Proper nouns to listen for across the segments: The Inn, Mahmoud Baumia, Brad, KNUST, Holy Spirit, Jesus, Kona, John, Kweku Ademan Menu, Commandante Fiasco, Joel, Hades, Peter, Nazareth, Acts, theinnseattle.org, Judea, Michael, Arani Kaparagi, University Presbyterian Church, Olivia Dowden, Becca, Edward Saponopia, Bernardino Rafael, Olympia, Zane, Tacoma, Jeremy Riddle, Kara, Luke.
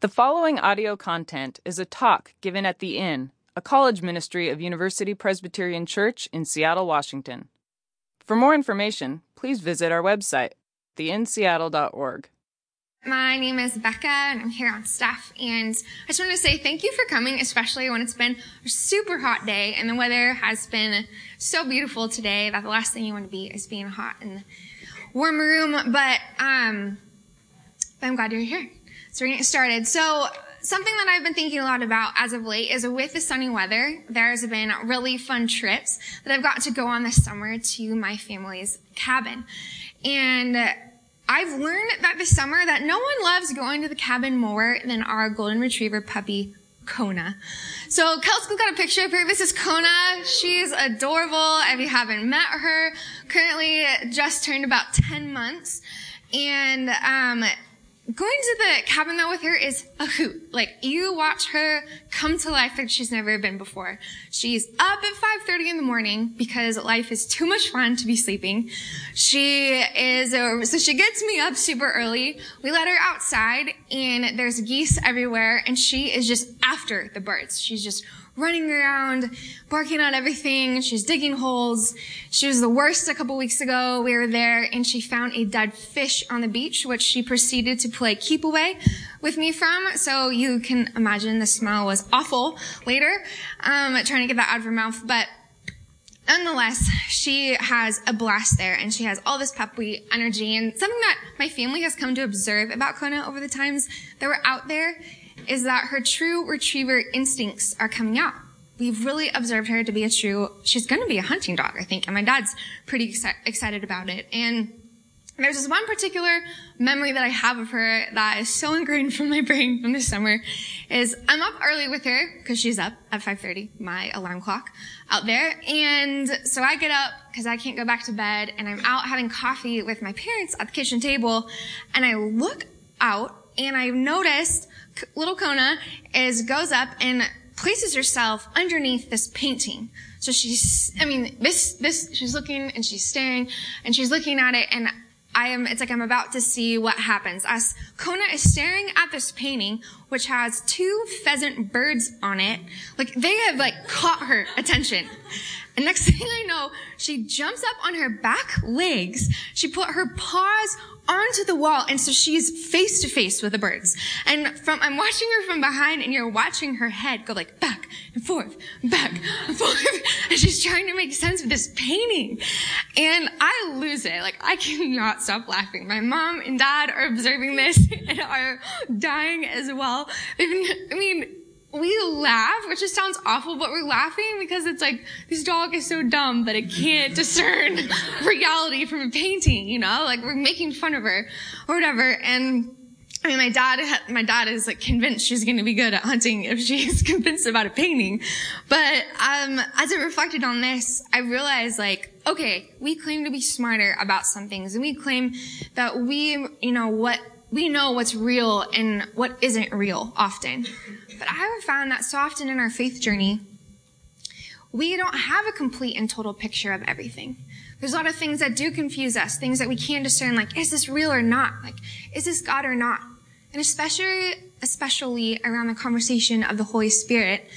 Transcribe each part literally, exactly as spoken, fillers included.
The following audio content is a talk given at The Inn, a college ministry of University Presbyterian Church in Seattle, Washington. For more information, please visit our website, the inn seattle dot org. My name is Becca, and I'm here on staff, and I just wanted to say thank you for coming, especially when it's been a super hot day, and the weather has been so beautiful today that the last thing you want to be is being hot in the warm room, but um, I'm glad you're here. So we're going to get started. So something that I've been thinking a lot about as of late is with the sunny weather, there's been really fun trips that I've got to go on this summer to my family's cabin, and I've learned that this summer that no one loves going to the cabin more than our golden retriever puppy, Kona. So Kel's got a picture up here. This is Kona. She's adorable. If you haven't met her, currently just turned about ten months. And um going to the cabin, though, with her is a hoot. Like, you watch her come to life like she's never been before. She's up at five thirty in the morning because life is too much fun to be sleeping. She is, a, so she gets me up super early. We let her outside, and there's geese everywhere, and she is just after the birds. She's just running around, barking on everything. She's digging holes. She was the worst a couple weeks ago. We were there, and she found a dead fish on the beach, which she proceeded to play keep away with me from. So you can imagine the smell was awful later, um, trying to get that out of her mouth. But nonetheless, she has a blast there, and she has all this puppy energy. And something that my family has come to observe about Kona over the times that we're out there is that her true retriever instincts are coming out. We've really observed her to be a true, she's going to be a hunting dog, I think. And my dad's pretty exci- excited about it. And there's this one particular memory that I have of her that is so ingrained from my brain from this summer is I'm up early with her because she's up at five thirty, my alarm clock out there. And so I get up because I can't go back to bed, and I'm out having coffee with my parents at the kitchen table. And I look out, and I've noticed little Kona is goes up and places herself underneath this painting. So she's, I mean, this, this, she's looking and she's staring and she's looking at it, and I am, it's like I'm about to see what happens. As Kona is staring at this painting, which has two pheasant birds on it, like they have like caught her attention. And next thing I know, she jumps up on her back legs. She put her paws onto the wall, and so she's face to face with the birds. And from I'm watching her from behind, and you're watching her head go like back and forth, back and forth, and she's trying to make sense of this painting. And I lose it. Like, I cannot stop laughing. My mom and dad are observing this and are dying as well. I mean, we laugh, which just sounds awful, but we're laughing because it's like, this dog is so dumb that it can't discern reality from a painting, you know? Like, we're making fun of her or whatever. And I mean, my dad, my dad is like convinced she's going to be good at hunting if she's convinced about a painting. But, um, as I reflected on this, I realized, like, okay, we claim to be smarter about some things, and we claim that we, you know, what, we know what's real and what isn't real often. But I have found that so often in our faith journey, we don't have a complete and total picture of everything. There's a lot of things that do confuse us, things that we can discern, like, is this real or not? Like, is this God or not? And especially, especially around the conversation of the Holy Spirit,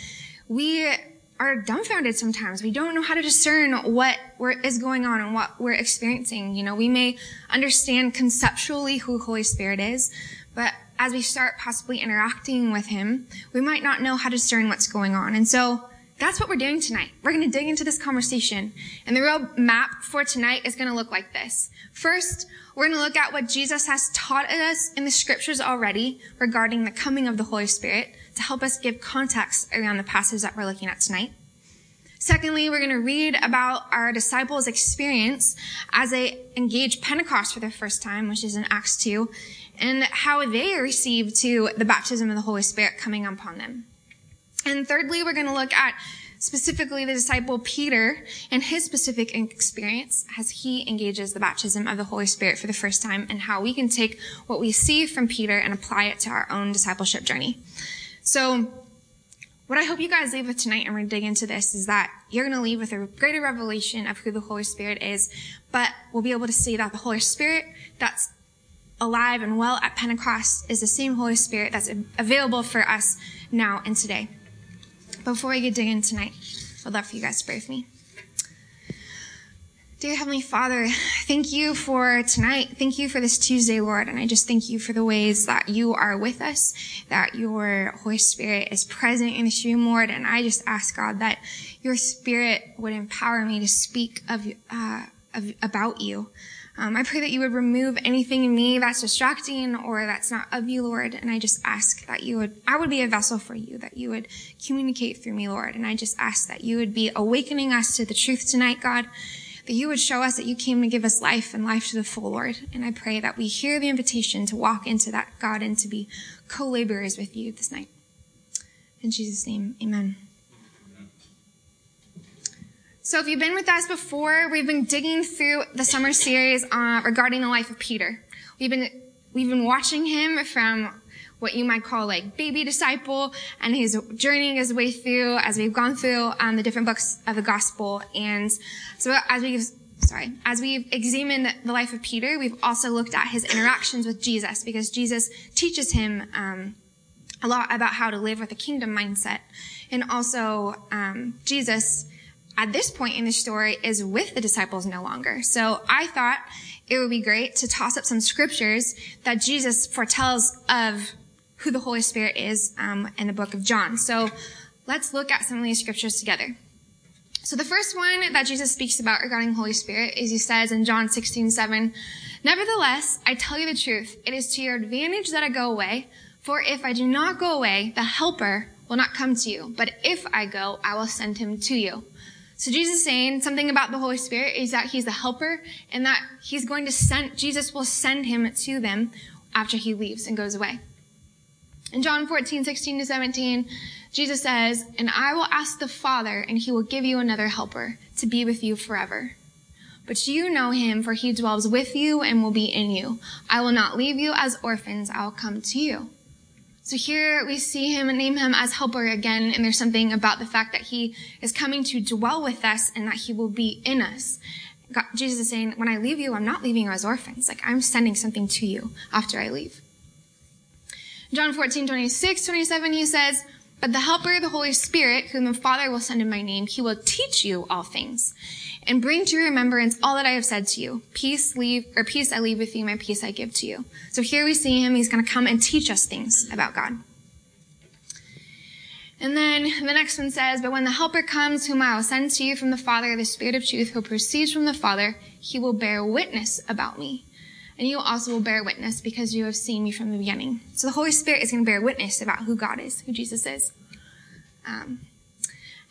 we are dumbfounded sometimes. We don't know how to discern what is going on and what we're experiencing. You know, we may understand conceptually who Holy Spirit is, but as we start possibly interacting with him, we might not know how to discern what's going on. And so that's what we're doing tonight. We're going to dig into this conversation. And the road map for tonight is going to look like this. First, we're going to look at what Jesus has taught us in the scriptures already regarding the coming of the Holy Spirit to help us give context around the passage that we're looking at tonight. Secondly, we're going to read about our disciples' experience as they engage Pentecost for the first time, which is in Acts two, and how they receive to the baptism of the Holy Spirit coming upon them. And thirdly, we're going to look at specifically the disciple Peter and his specific experience as he engages the baptism of the Holy Spirit for the first time, and how we can take what we see from Peter and apply it to our own discipleship journey. So what I hope you guys leave with tonight, and we're going to dig into this, is that you're going to leave with a greater revelation of who the Holy Spirit is, but we'll be able to see that the Holy Spirit that's alive and well at Pentecost is the same Holy Spirit that's available for us now and today. Before we get digging in tonight, I'd love for you guys to pray with me. Dear Heavenly Father, thank you for tonight. Thank you for this Tuesday, Lord. And I just thank you for the ways that you are with us, that your Holy Spirit is present in this room, Lord. And I just ask, God, that your Spirit would empower me to speak of, uh, of about you. Um, I pray that you would remove anything in me that's distracting or that's not of you, Lord. And I just ask that you would, I would be a vessel for you, that you would communicate through me, Lord. And I just ask that you would be awakening us to the truth tonight, God, that you would show us that you came to give us life and life to the full, Lord. And I pray that we hear the invitation to walk into that, God, and to be co-laborers with you this night. In Jesus' name, amen. So if you've been with us before, we've been digging through the summer series uh, regarding the life of Peter. We've been we've been watching him from what you might call like baby disciple and his journeying his way through as we've gone through um, the different books of the gospel. And so as we've sorry as we've examined the life of Peter, we've also looked at his interactions with Jesus, because Jesus teaches him um, a lot about how to live with a kingdom mindset, and also um, Jesus. At this point in the story is with the disciples no longer. So I thought it would be great to toss up some scriptures that Jesus foretells of who the Holy Spirit is um, in the book of John. So let's look at some of these scriptures together. So the first one that Jesus speaks about regarding Holy Spirit is he says in John sixteen seven, "Nevertheless, I tell you the truth, it is to your advantage that I go away, for if I do not go away, the Helper will not come to you, but if I go, I will send him to you." So Jesus is saying something about the Holy Spirit is that he's the helper, and that he's going to send, Jesus will send him to them after he leaves and goes away. In John fourteen sixteen to seventeen, Jesus says, "And I will ask the Father, and he will give you another helper to be with you forever. But you know him, for he dwells with you and will be in you. I will not leave you as orphans, I will come to you." So here we see him and name him as helper again, and there's something about the fact that he is coming to dwell with us and that he will be in us. God, Jesus is saying, when I leave you, I'm not leaving you as orphans. Like, I'm sending something to you after I leave. John fourteen twenty-six, twenty-seven, he says, "But the helper, the Holy Spirit, whom the Father will send in my name, he will teach you all things and bring to your remembrance all that I have said to you. Peace leave, or peace I leave with you, my peace I give to you." So here we see him. He's going to come and teach us things about God. And then the next one says, "But when the Helper comes, whom I will send to you from the Father, the Spirit of truth, who proceeds from the Father, he will bear witness about me. And you also will bear witness because you have seen me from the beginning." So the Holy Spirit is going to bear witness about who God is, who Jesus is. Um...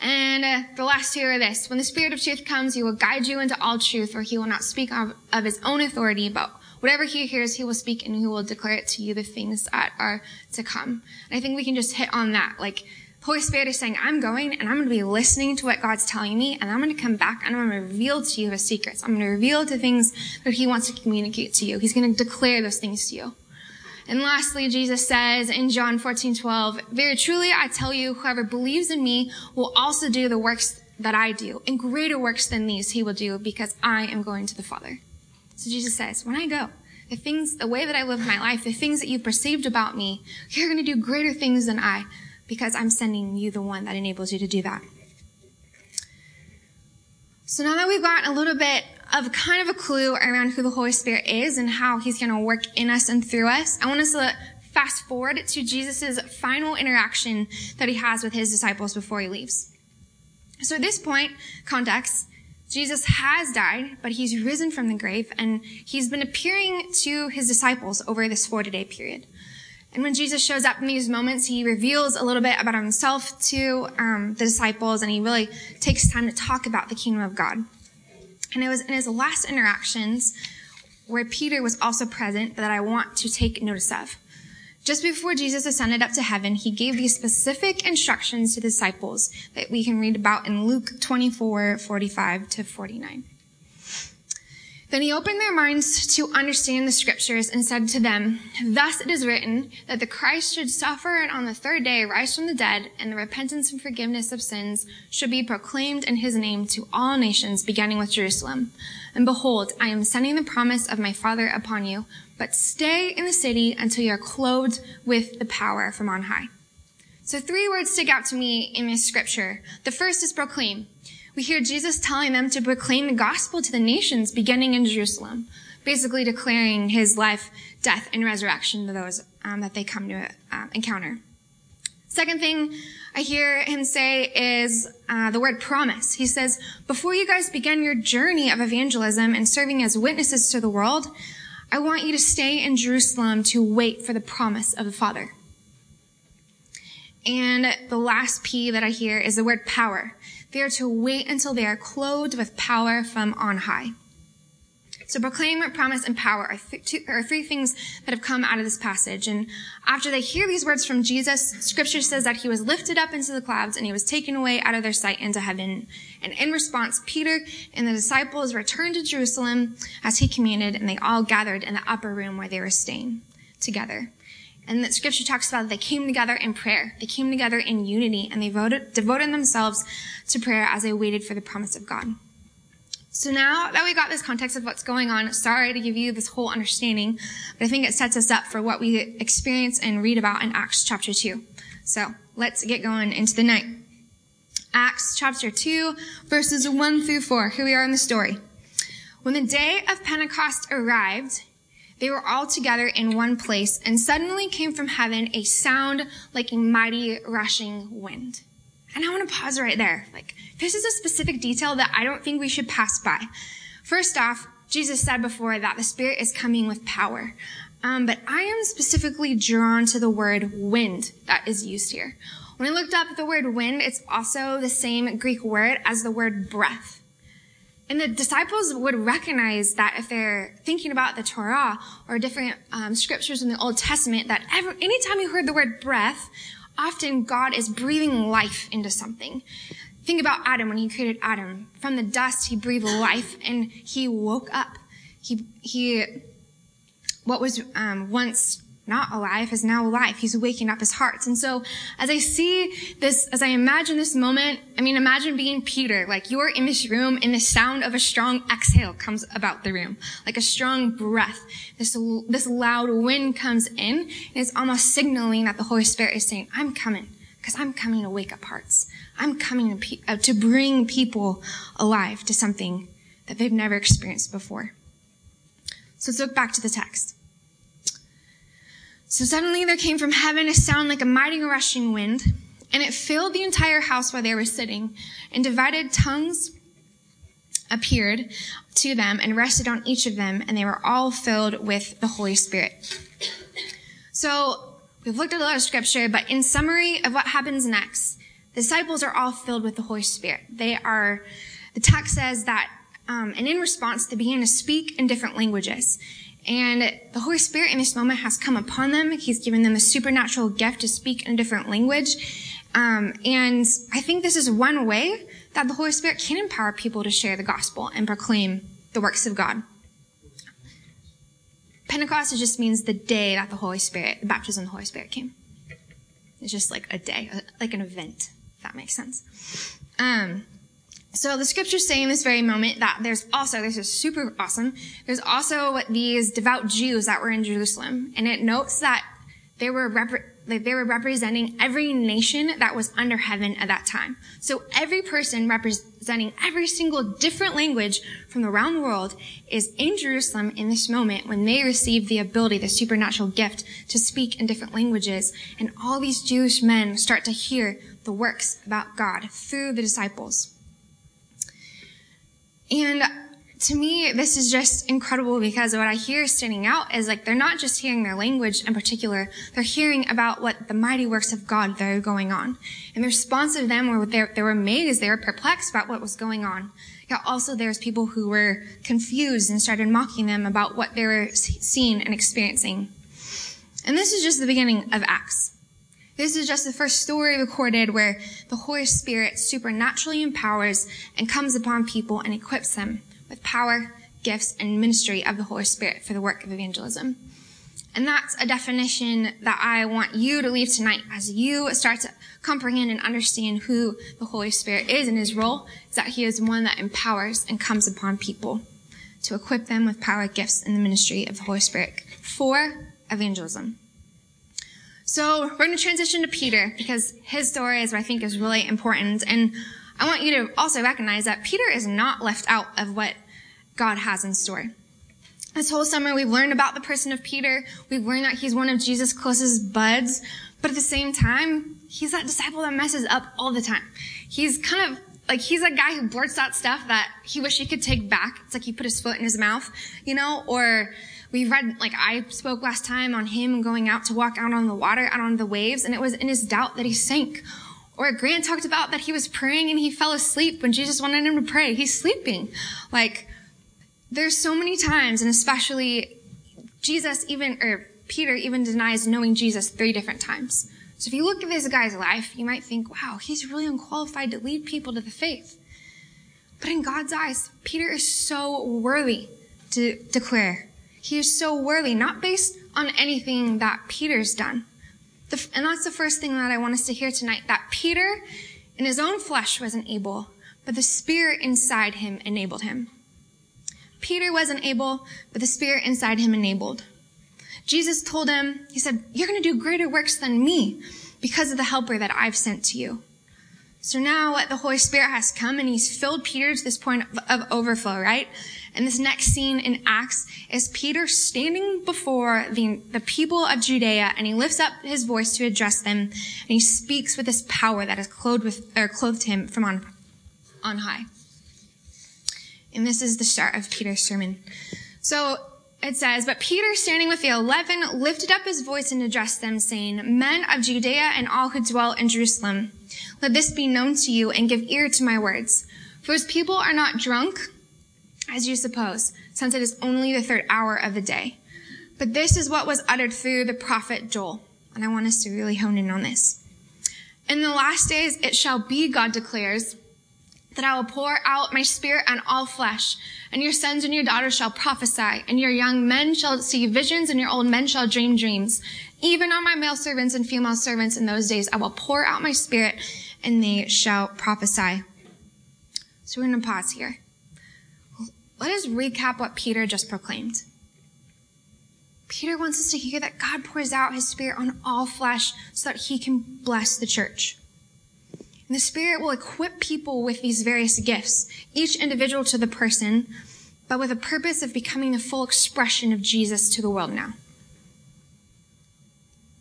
And uh, the last two are this. "When the Spirit of truth comes, he will guide you into all truth, for he will not speak of, of his own authority, but whatever he hears, he will speak, and he will declare it to you the things that are to come." And I think we can just hit on that. Like, the Holy Spirit is saying, I'm going, and I'm going to be listening to what God's telling me, and I'm going to come back, and I'm going to reveal to you his secrets. I'm going to reveal the things that he wants to communicate to you. He's going to declare those things to you. And lastly, Jesus says in John fourteen twelve, "Very truly I tell you, whoever believes in me will also do the works that I do, and greater works than these he will do, because I am going to the Father." So Jesus says, when I go, the things, the way that I live my life, the things that you perceived about me, you're going to do greater things than I, because I'm sending you the one that enables you to do that. So now that we've gotten a little bit of kind of a clue around who the Holy Spirit is and how he's going to work in us and through us, I want us to fast forward to Jesus' final interaction that he has with his disciples before he leaves. So at this point, context, Jesus has died, but he's risen from the grave, and he's been appearing to his disciples over this forty-day period. And when Jesus shows up in these moments, he reveals a little bit about himself to um, the disciples, and he really takes time to talk about the kingdom of God. And it was in his last interactions where Peter was also present that I want to take notice of. Just before Jesus ascended up to heaven, he gave these specific instructions to the disciples that we can read about in Luke twenty-four forty-five to forty-nine. Then he opened their minds to understand the scriptures and said to them, "Thus it is written that the Christ should suffer and on the third day rise from the dead, and the repentance and forgiveness of sins should be proclaimed in his name to all nations, beginning with Jerusalem. And behold, I am sending the promise of my Father upon you, but stay in the city until you are clothed with the power from on high." So three words stick out to me in this scripture. The first is proclaim. We hear Jesus telling them to proclaim the gospel to the nations, beginning in Jerusalem, basically declaring his life, death, and resurrection to those um, that they come to uh, encounter. Second thing I hear him say is uh, the word promise. He says, before you guys begin your journey of evangelism and serving as witnesses to the world, I want you to stay in Jerusalem to wait for the promise of the Father. And the last P that I hear is the word power. They are to wait until they are clothed with power from on high. So proclaim, promise, and power are, th- two, are three things that have come out of this passage. And after they hear these words from Jesus, Scripture says that he was lifted up into the clouds and he was taken away out of their sight into heaven. And in response, Peter and the disciples returned to Jerusalem as he commanded, and they all gathered in the upper room where they were staying together. And that scripture talks about they came together in prayer. They came together in unity, and they devoted, devoted themselves to prayer as they waited for the promise of God. So now that we got this context of what's going on, sorry to give you this whole understanding, but I think it sets us up for what we experience and read about in Acts chapter two. So let's get going into the night. Acts chapter two, verses one through four. Here we are in the story. When the day of Pentecost arrived, they were all together in one place, and suddenly came from heaven a sound like a mighty rushing wind. And I want to pause right there. Like, this is a specific detail that I don't think we should pass by. First off, Jesus said before that the Spirit is coming with power. Um, but I am specifically drawn to the word wind that is used here. When I looked up the word wind, it's also the same Greek word as the word breath. And the disciples would recognize that if they're thinking about the Torah or different um, scriptures in the Old Testament, that every, anytime you heard the word breath, often God is breathing life into something. Think about Adam when he created Adam. From the dust, he breathed life, and he woke up. He, he, what was um, once not alive is now alive. He's waking up his hearts. And so as I see this, as I imagine this moment, I mean, imagine being Peter. Like, you're in this room and the sound of a strong exhale comes about the room, like a strong breath. This, this loud wind comes in, and it's almost signaling that the Holy Spirit is saying, I'm coming, because I'm coming to wake up hearts. I'm coming to, pe- uh, to bring people alive to something that they've never experienced before. So let's look back to the text. So suddenly there came from heaven a sound like a mighty rushing wind, and it filled the entire house where they were sitting, and divided tongues appeared to them and rested on each of them, and they were all filled with the Holy Spirit. So we've looked at a lot of scripture, but in summary of what happens next, the disciples are all filled with the Holy Spirit. They are, the text says that, um, and in response, they began to speak in different languages. And the Holy Spirit in this moment has come upon them. He's given them a supernatural gift to speak in a different language. Um, and I think this is one way that the Holy Spirit can empower people to share the gospel and proclaim the works of God. Pentecost just means the day that the Holy Spirit, the baptism of the Holy Spirit came. It's just like a day, like an event, if that makes sense. Um So the scriptures say in this very moment that there's also, this is super awesome, there's also these devout Jews that were in Jerusalem. And it notes that they were repre- that they were representing every nation that was under heaven at that time. So every person representing every single different language from around the world is in Jerusalem in this moment when they received the ability, the supernatural gift to speak in different languages. And all these Jewish men start to hear the works about God through the disciples. And to me, this is just incredible because what I hear standing out is like they're not just hearing their language in particular. They're hearing about what the mighty works of God that are going on. And the response of them were they, they were amazed. They were perplexed about what was going on. Yet also there's people who were confused and started mocking them about what they were seeing and experiencing. And this is just the beginning of Acts. This is just the first story recorded where the Holy Spirit supernaturally empowers and comes upon people and equips them with power, gifts, and ministry of the Holy Spirit for the work of evangelism. And that's a definition that I want you to leave tonight as you start to comprehend and understand who the Holy Spirit is and his role, is that he is one that empowers and comes upon people to equip them with power, gifts, and the ministry of the Holy Spirit for evangelism. So we're going to transition to Peter, because his story is what I think is really important. And I want you to also recognize that Peter is not left out of what God has in store. This whole summer, we've learned about the person of Peter. We've learned that he's one of Jesus' closest buds. But at the same time, he's that disciple that messes up all the time. He's kind of like, he's a guy who blurts out stuff that he wish he could take back. It's like he put his foot in his mouth, you know, or we've read, like I spoke last time on him going out to walk out on the water, out on the waves, and it was in his doubt that he sank. Or Grant talked about that he was praying and he fell asleep when Jesus wanted him to pray. He's sleeping. Like, there's so many times, and especially Jesus even, or Peter even denies knowing Jesus three different times. So if you look at this guy's life, you might think, wow, he's really unqualified to lead people to the faith. But in God's eyes, Peter is so worthy to declare. He is so worthy, not based on anything that Peter's done. The, and that's the first thing that I want us to hear tonight, that Peter in his own flesh wasn't able, but the Spirit inside him enabled him. Peter wasn't able, but the Spirit inside him enabled. Jesus told him, he said, you're going to do greater works than me because of the helper that I've sent to you. So now what the Holy Spirit has come, and he's filled Peter to this point of, of overflow, right? And this next scene in Acts is Peter standing before the, the people of Judea, and he lifts up his voice to address them, and he speaks with this power that has clothed, with, or clothed him from on, on high. And this is the start of Peter's sermon. So it says, but Peter, standing with the eleven, lifted up his voice and addressed them, saying, men of Judea and all who dwell in Jerusalem, let this be known to you and give ear to my words. For his people are not drunk, as you suppose, since it is only the third hour of the day. But this is what was uttered through the prophet Joel. And I want us to really hone in on this. In the last days it shall be, God declares, that I will pour out my Spirit on all flesh, and your sons and your daughters shall prophesy, and your young men shall see visions, and your old men shall dream dreams. Even on my male servants and female servants in those days I will pour out my Spirit, and they shall prophesy. So we're going to pause here. Let us recap what Peter just proclaimed. Peter wants us to hear that God pours out his Spirit on all flesh so that he can bless the church. The Spirit will equip people with these various gifts, each individual to the person, but with a purpose of becoming the full expression of Jesus to the world now.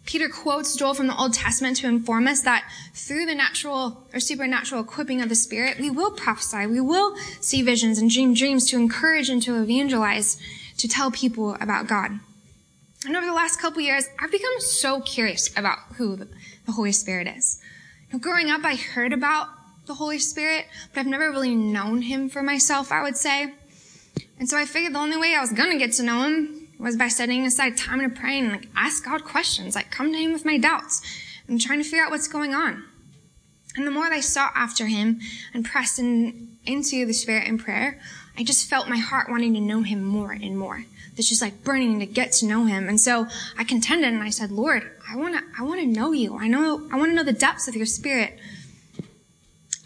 Peter quotes Joel from the Old Testament to inform us that through the natural or supernatural equipping of the Spirit, we will prophesy, we will see visions and dream dreams to encourage and to evangelize, to tell people about God. And over the last couple years, I've become so curious about who the Holy Spirit is. Growing up, I heard about the Holy Spirit, but I've never really known him for myself, I would say. And so I figured the only way I was going to get to know him was by setting aside time to pray and like ask God questions, like come to him with my doubts and trying to figure out what's going on. And the more I sought after him and pressed in, into the Spirit in prayer, I just felt my heart wanting to know him more and more. It's just like burning to get to know him. And so I contended and I said, Lord, I want to, I want to know you. I know, I want to know the depths of your Spirit.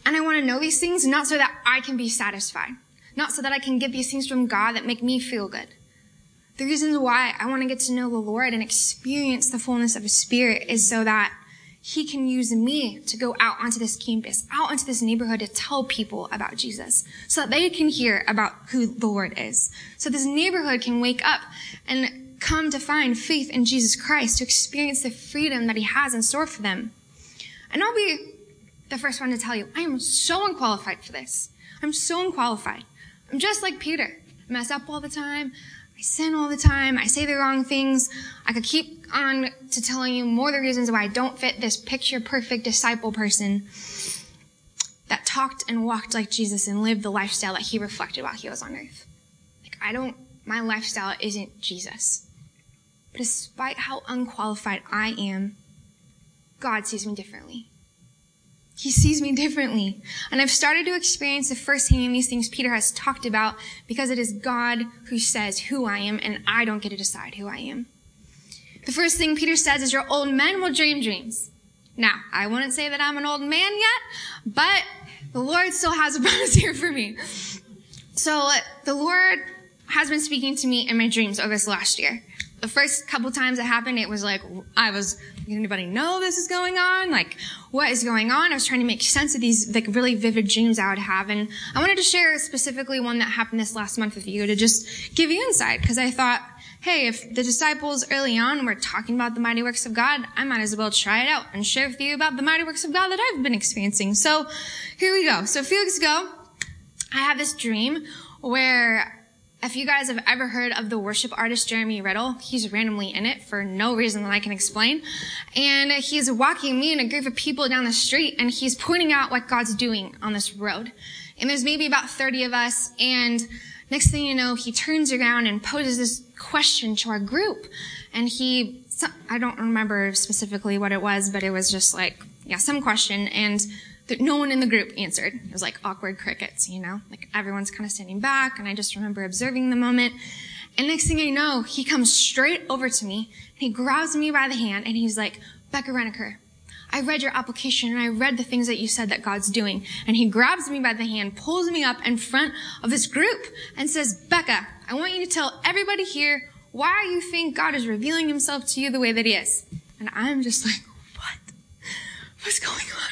And I want to know these things, not so that I can be satisfied, not so that I can get these things from God that make me feel good. The reasons why I want to get to know the Lord and experience the fullness of his Spirit is so that he can use me to go out onto this campus, out onto this neighborhood to tell people about Jesus so that they can hear about who the Lord is. So this neighborhood can wake up and come to find faith in Jesus Christ, to experience the freedom that he has in store for them. And I'll be the first one to tell you, I am so unqualified for this. I'm so unqualified. I'm just like Peter. I mess up all the time. I sin all the time. I say the wrong things. I could keep on to telling you more of the reasons why I don't fit this picture-perfect disciple person that talked and walked like Jesus and lived the lifestyle that he reflected while he was on earth. Like, I don't, my lifestyle isn't Jesus. But despite how unqualified I am, God sees me differently. He sees me differently. And I've started to experience the first hand these things Peter has talked about, because it is God who says who I am, and I don't get to decide who I am. The first thing Peter says is your old men will dream dreams. Now, I wouldn't say that I'm an old man yet, but the Lord still has a promise here for me. So the Lord has been speaking to me in my dreams over this last year. The first couple times it happened, it was like, I was, did anybody know this is going on? Like, what is going on? I was trying to make sense of these, like, really vivid dreams I would have. And I wanted to share specifically one that happened this last month with you to just give you insight. Because I thought, hey, if the disciples early on were talking about the mighty works of God, I might as well try it out and share with you about the mighty works of God that I've been experiencing. So here we go. So a few weeks ago, I had this dream where... if you guys have ever heard of the worship artist Jeremy Riddle, he's randomly in it for no reason that I can explain. And he's walking me and a group of people down the street, and he's pointing out what God's doing on this road. And there's maybe about thirty of us, and next thing you know, he turns around and poses this question to our group. And he, I don't remember specifically what it was, but it was just like, yeah, some question. And no one in the group answered. It was like awkward crickets, you know? Like everyone's kind of standing back, and I just remember observing the moment. And next thing I know, he comes straight over to me, and he grabs me by the hand, and he's like, Becca Reneker, I read your application, and I read the things that you said that God's doing. And he grabs me by the hand, pulls me up in front of this group, and says, Becca, I want you to tell everybody here why you think God is revealing himself to you the way that he is. And I'm just like, what's going on?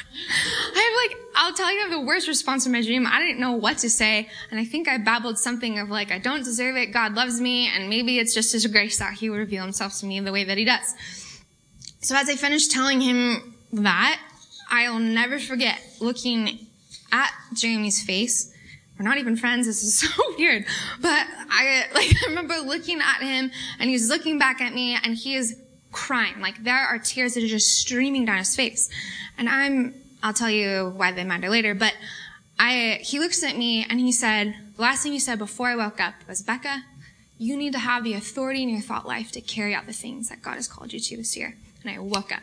I have like, I'll tell you, I have the worst response to my dream. I didn't know what to say. And I think I babbled something of like, I don't deserve it. God loves me. And maybe it's just his grace that he would reveal himself to me the way that he does. So as I finished telling him that, I'll never forget looking at Jeremy's face. We're not even friends. This is so weird. But I like, I remember looking at him, and he's looking back at me, and he is crying. Like, there are tears that are just streaming down his face. And I'm, I'll tell you why they matter later, but I, he looks at me and he said, the last thing he said before I woke up was, Becca, you need to have the authority in your thought life to carry out the things that God has called you to this year. And I woke up,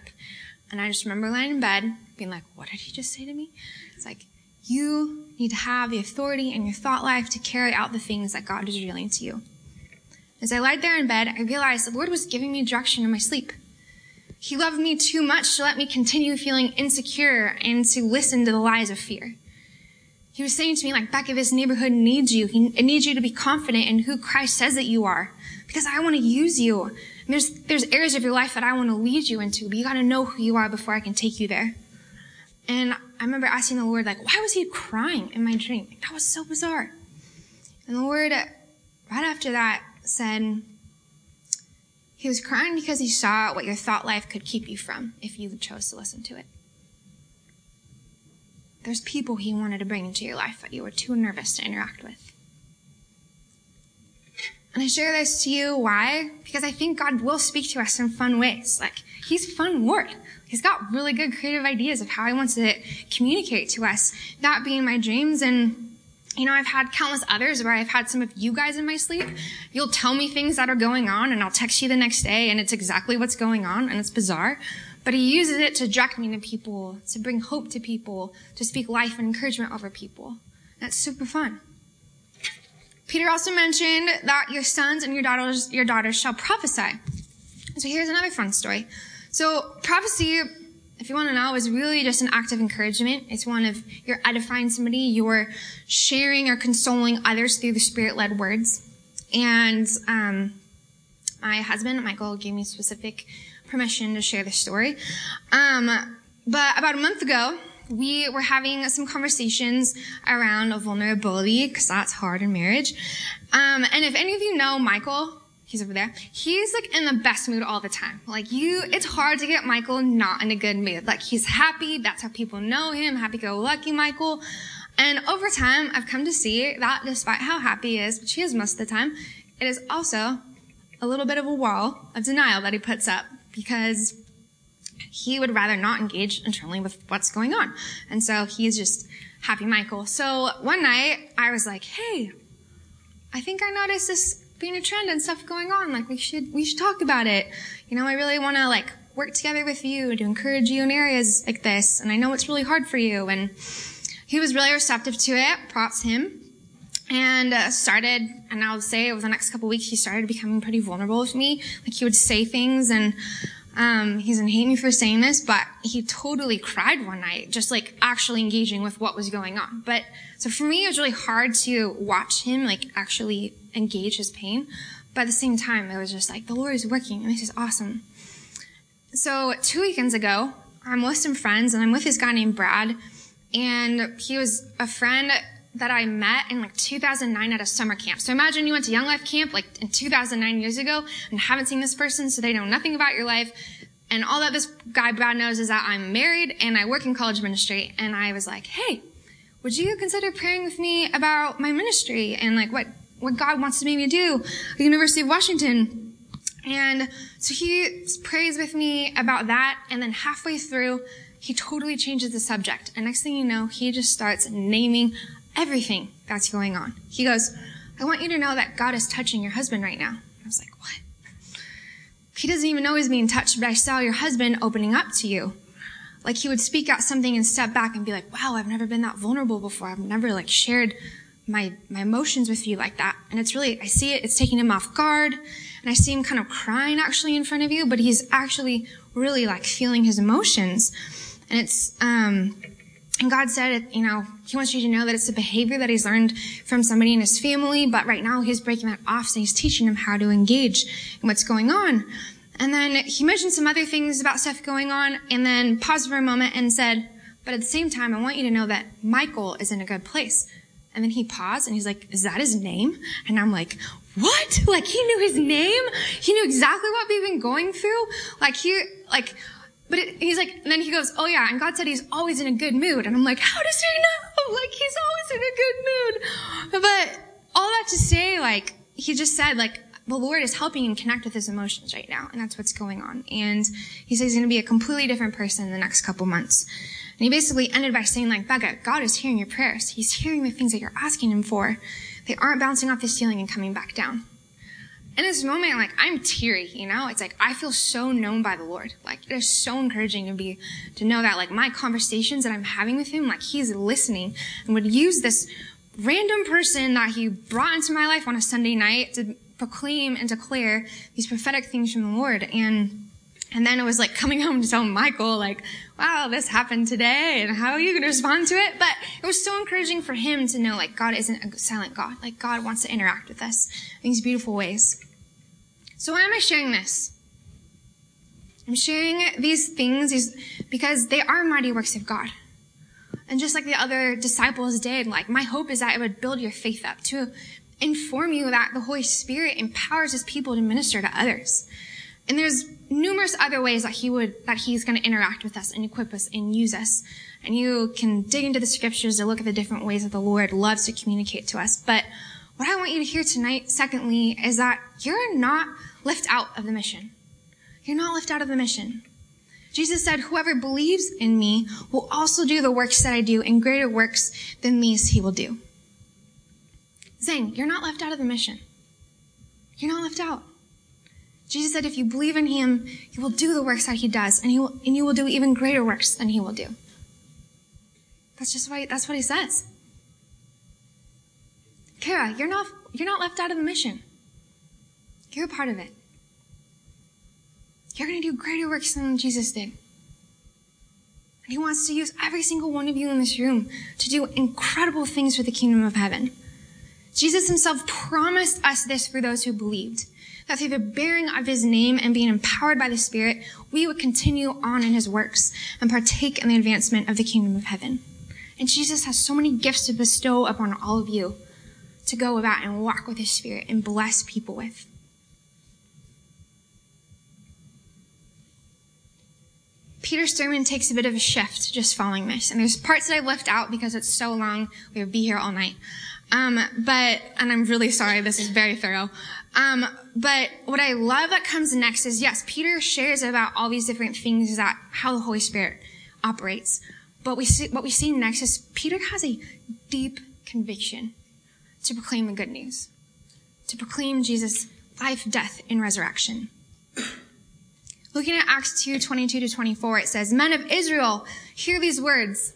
and I just remember lying in bed being like, what did he just say to me? It's like, you need to have the authority in your thought life to carry out the things that God is revealing to you. As I lied there in bed, I realized the Lord was giving me direction in my sleep. He loved me too much to let me continue feeling insecure and to listen to the lies of fear. He was saying to me, like, Becca, this neighborhood needs you. It needs you to be confident in who Christ says that you are, because I want to use you. And there's, there's areas of your life that I want to lead you into, but you got to know who you are before I can take you there. And I remember asking the Lord, like, why was he crying in my dream? Like, that was so bizarre. And the Lord, right after that, said he was crying because he saw what your thought life could keep you from if you chose to listen to it. There's people he wanted to bring into your life that you were too nervous to interact with. And I share this to you, why? Because I think God will speak to us in fun ways. Like, he's a fun Lord. He's got really good creative ideas of how he wants to communicate to us, that being my dreams. And you know, I've had countless others where I've had some of you guys in my sleep. You'll tell me things that are going on, and I'll text you the next day, and it's exactly what's going on, and it's bizarre. But he uses it to direct me to people, to bring hope to people, to speak life and encouragement over people. That's super fun. Peter also mentioned that your sons and your daughters, your daughters shall prophesy. So here's another fun story. So prophecy, if you want to know, it's really just an act of encouragement. It's one of, you're edifying somebody, you're sharing or consoling others through the Spirit-led words. And um, my husband, Michael, gave me specific permission to share this story. Um, but about a month ago, we were having some conversations around vulnerability, because that's hard in marriage. Um, and if any of you know Michael, he's over there. He's like in the best mood all the time. Like you, it's hard to get Michael not in a good mood. Like he's happy. That's how people know him. Happy-go-lucky Michael. And over time, I've come to see that despite how happy he is, which he is most of the time, it is also a little bit of a wall of denial that he puts up, because he would rather not engage internally with what's going on. And so he is just happy Michael. So one night I was like, hey, I think I noticed this being a trend and stuff going on, like we should we should talk about it. You know, I really want to like work together with you to encourage you in areas like this, and I know it's really hard for you. And he was really receptive to it, props him, and uh, started, and I would say over the next couple weeks, he started becoming pretty vulnerable with me. Like, he would say things, and um, he's gonna hate me for saying this, but he totally cried one night, just like actually engaging with what was going on. But so for me, it was really hard to watch him like actually engage his pain. But at the same time, it was just like, the Lord is working, and this is awesome. So two weekends ago, I'm with some friends, and I'm with this guy named Brad, and he was a friend that I met in like two thousand nine at a summer camp. So imagine you went to Young Life camp like in two thousand nine years ago and haven't seen this person, so they know nothing about your life. And all that this guy Brad knows is that I'm married and I work in college ministry. And I was like, hey, would you consider praying with me about my ministry and like what, what God wants me to do at the University of Washington? And so he prays with me about that. And then halfway through, he totally changes the subject. And next thing you know, he just starts naming everything that's going on. He goes, I want you to know that God is touching your husband right now. I was like, what? He doesn't even know he's being touched, but I saw your husband opening up to you. Like, he would speak out something and step back and be like, wow, I've never been that vulnerable before. I've never like shared my, my emotions with you like that. And it's really, I see it, it's taking him off guard. And I see him kind of crying actually in front of you, but he's actually really like feeling his emotions. And it's, um, and God said, you know, he wants you to know that it's a behavior that he's learned from somebody in his family, but right now he's breaking that off, so he's teaching him how to engage in what's going on. And then he mentioned some other things about stuff going on, and then paused for a moment and said, but at the same time, I want you to know that Michael is in a good place. And then he paused, and he's like, is that his name? And I'm like, what? Like, he knew his name? He knew exactly what we've been going through? Like, he, like... But it, he's like, and then he goes, oh yeah, and God said he's always in a good mood. And I'm like, how does he know? Like, he's always in a good mood. But all that to say, like, he just said, like, the Lord is helping him connect with his emotions right now. And that's what's going on. And he says he's going to be a completely different person in the next couple months. And he basically ended by saying, like, Becca, God is hearing your prayers. He's hearing the things that you're asking him for. They aren't bouncing off the ceiling and coming back down. In this moment, like, I'm teary, you know? It's like, I feel so known by the Lord. Like, it is so encouraging to be, to know that, like, my conversations that I'm having with him, like, he's listening and would use this random person that he brought into my life on a Sunday night to proclaim and declare these prophetic things from the Lord. And, and then it was like coming home to tell Michael, like, wow, this happened today, and how are you going to respond to it? But it was so encouraging for him to know, like, God isn't a silent God. Like, God wants to interact with us in these beautiful ways. So why am I sharing this? I'm sharing these things these, because they are mighty works of God. And just like the other disciples did, like, my hope is that it would build your faith up to inform you that the Holy Spirit empowers his people to minister to others. And there's numerous other ways that he would, that he's going to interact with us and equip us and use us. And you can dig into the scriptures to look at the different ways that the Lord loves to communicate to us. But what I want you to hear tonight, secondly, is that you're not left out of the mission. You're not left out of the mission. Jesus said, whoever believes in me will also do the works that I do, and greater works than these he will do. Zane, you're not left out of the mission. You're not left out. Jesus said, if you believe in him, you will do the works that he does, and he will, and you will do even greater works than he will do. That's just why, that's what he says. Kara, you're not, you're not left out of the mission. You're a part of it. You're going to do greater works than Jesus did. And he wants to use every single one of you in this room to do incredible things for the kingdom of heaven. Jesus himself promised us this for those who believed, that through the bearing of his name and being empowered by the Spirit, we would continue on in his works and partake in the advancement of the kingdom of heaven. And Jesus has so many gifts to bestow upon all of you to go about and walk with his Spirit and bless people with. Peter's sermon takes a bit of a shift just following this. And there's parts that I've left out because it's so long. We would be here all night. Um, but, and I'm really sorry, this is very thorough. Um, but what I love that comes next is, yes, Peter shares about all these different things that, how the Holy Spirit operates. But we see, what we see next is Peter has a deep conviction to proclaim the good news, to proclaim Jesus' life, death, and resurrection. Looking at Acts two, twenty-two to twenty-four, it says, "Men of Israel, hear these words.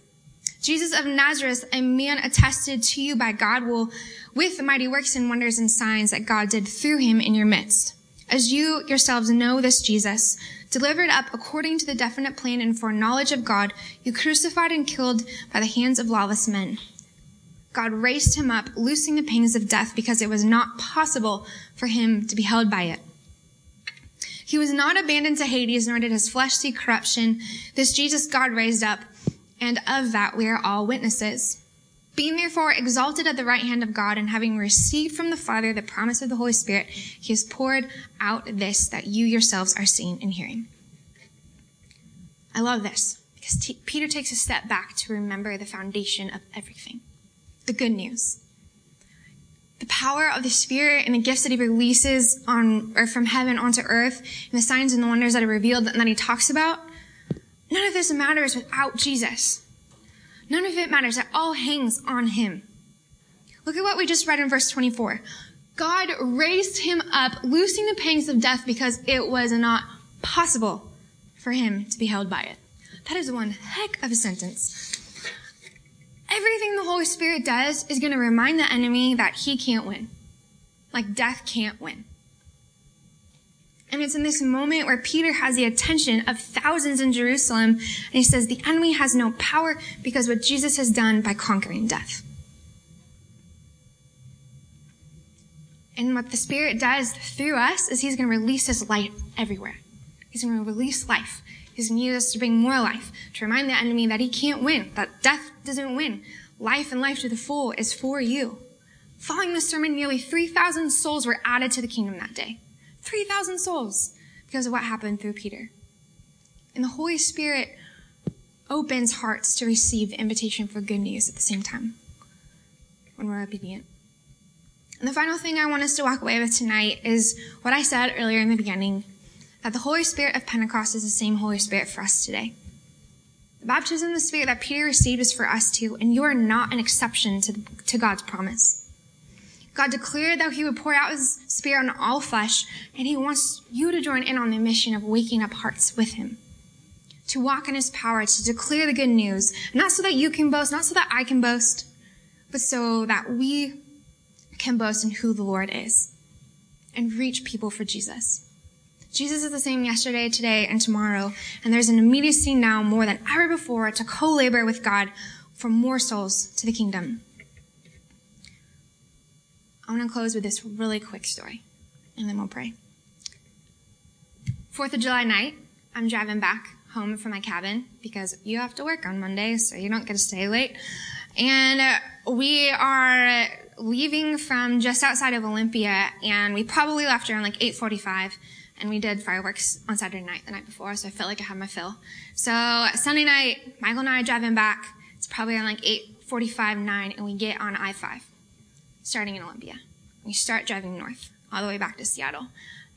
Jesus of Nazareth, a man attested to you by God will, with mighty works and wonders and signs that God did through him in your midst. As you yourselves know this Jesus, delivered up according to the definite plan and foreknowledge of God, you crucified and killed by the hands of lawless men. God raised him up, loosing the pangs of death because it was not possible for him to be held by it. He was not abandoned to Hades, nor did his flesh see corruption. This Jesus God raised up, and of that we are all witnesses. Being therefore exalted at the right hand of God, and having received from the Father the promise of the Holy Spirit, he has poured out this that you yourselves are seeing and hearing." I love this, because T- Peter takes a step back to remember the foundation of everything. The good news. The power of the Spirit and the gifts that he releases on or from heaven onto earth, and the signs and the wonders that are revealed and that he talks about, none of this matters without Jesus. None of it matters. It all hangs on him. Look at what we just read in verse twenty-four. God raised him up, loosing the pangs of death because it was not possible for him to be held by it. That is one heck of a sentence. Everything the Holy Spirit does is going to remind the enemy that he can't win. Like death can't win. And it's in this moment where Peter has the attention of thousands in Jerusalem, and he says the enemy has no power because what Jesus has done by conquering death. And what the Spirit does through us is he's going to release his light everywhere. He's going to release life. He's going to use us to bring more life, to remind the enemy that he can't win, that death doesn't win. Life and life to the full is for you. Following this sermon, nearly three thousand souls were added to the kingdom that day. three thousand souls because of what happened through Peter. And the Holy Spirit opens hearts to receive the invitation for good news at the same time when we're obedient. And the final thing I want us to walk away with tonight is what I said earlier in the beginning, that the Holy Spirit of Pentecost is the same Holy Spirit for us today. The baptism of the Spirit that Peter received is for us too, and you are not an exception to, the, to God's promise. God declared that he would pour out his Spirit on all flesh, and he wants you to join in on the mission of waking up hearts with him, to walk in his power, to declare the good news, not so that you can boast, not so that I can boast, but so that we can boast in who the Lord is and reach people for Jesus. Jesus is the same yesterday, today, and tomorrow, and there's an immediacy now more than ever before to co-labor with God for more souls to the kingdom. I want to close with this really quick story, and then we'll pray. Fourth of July night, I'm driving back home from my cabin because you have to work on Monday, so you don't get to stay late. And we are leaving from just outside of Olympia, and we probably left around like eight forty-five, and we did fireworks on Saturday night the night before, so I felt like I had my fill. So Sunday night, Michael and I are driving back. It's probably around like eight forty-five, nine, and we get on I five. Starting in Olympia. We start driving north, all the way back to Seattle.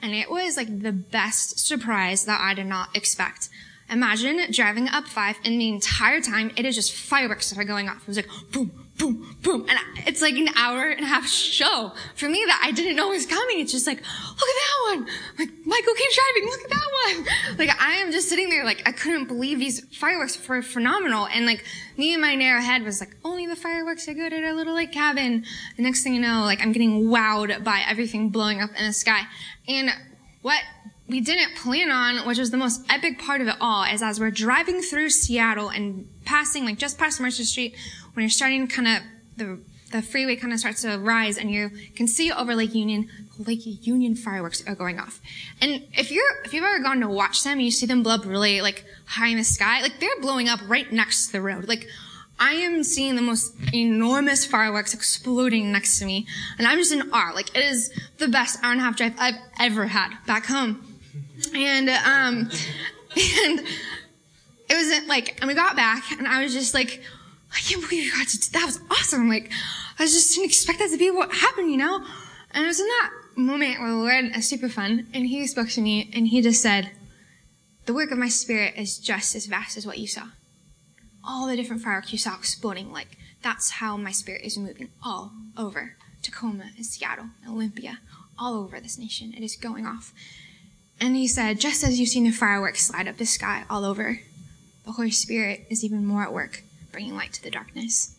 And it was like the best surprise that I did not expect. Imagine driving up five, and the entire time, it is just fireworks that are going off. It was like, boom, boom, boom. And it's like an hour and a half show for me that I didn't know was coming. It's just like, look at that one. I'm like, Michael, keep driving. Look at that one. Like, I am just sitting there like, I couldn't believe these fireworks were phenomenal. And like, me and my narrow head was like, only the fireworks are good at our little lake cabin. The next thing you know, like, I'm getting wowed by everything blowing up in the sky. And what we didn't plan on, which was the most epic part of it all, is as we're driving through Seattle and passing, like just past Mercer Street, when you're starting kind of, the the freeway kind of starts to rise and you can see over Lake Union, Lake Union fireworks are going off. And if you're, if you've ever gone to watch them, you see them blow up really like high in the sky, like they're blowing up right next to the road. Like I am seeing the most enormous fireworks exploding next to me. And I'm just in awe. Like it is the best hour and a half drive I've ever had back home. And, um, and it was like, and we got back and I was just like, I can't believe you got to do that. That was awesome. Like, I just didn't expect that to be what happened, you know? And it was in that moment where the Lord is super fun and he spoke to me and he just said, the work of my Spirit is just as vast as what you saw. All the different fireworks you saw exploding, like, that's how my Spirit is moving all over Tacoma and Seattle and Olympia, all over this nation. It is going off. And he said, just as you've seen the fireworks light up the sky all over, the Holy Spirit is even more at work, bringing light to the darkness.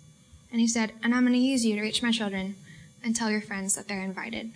And he said, and I'm going to use you to reach my children and tell your friends that they're invited.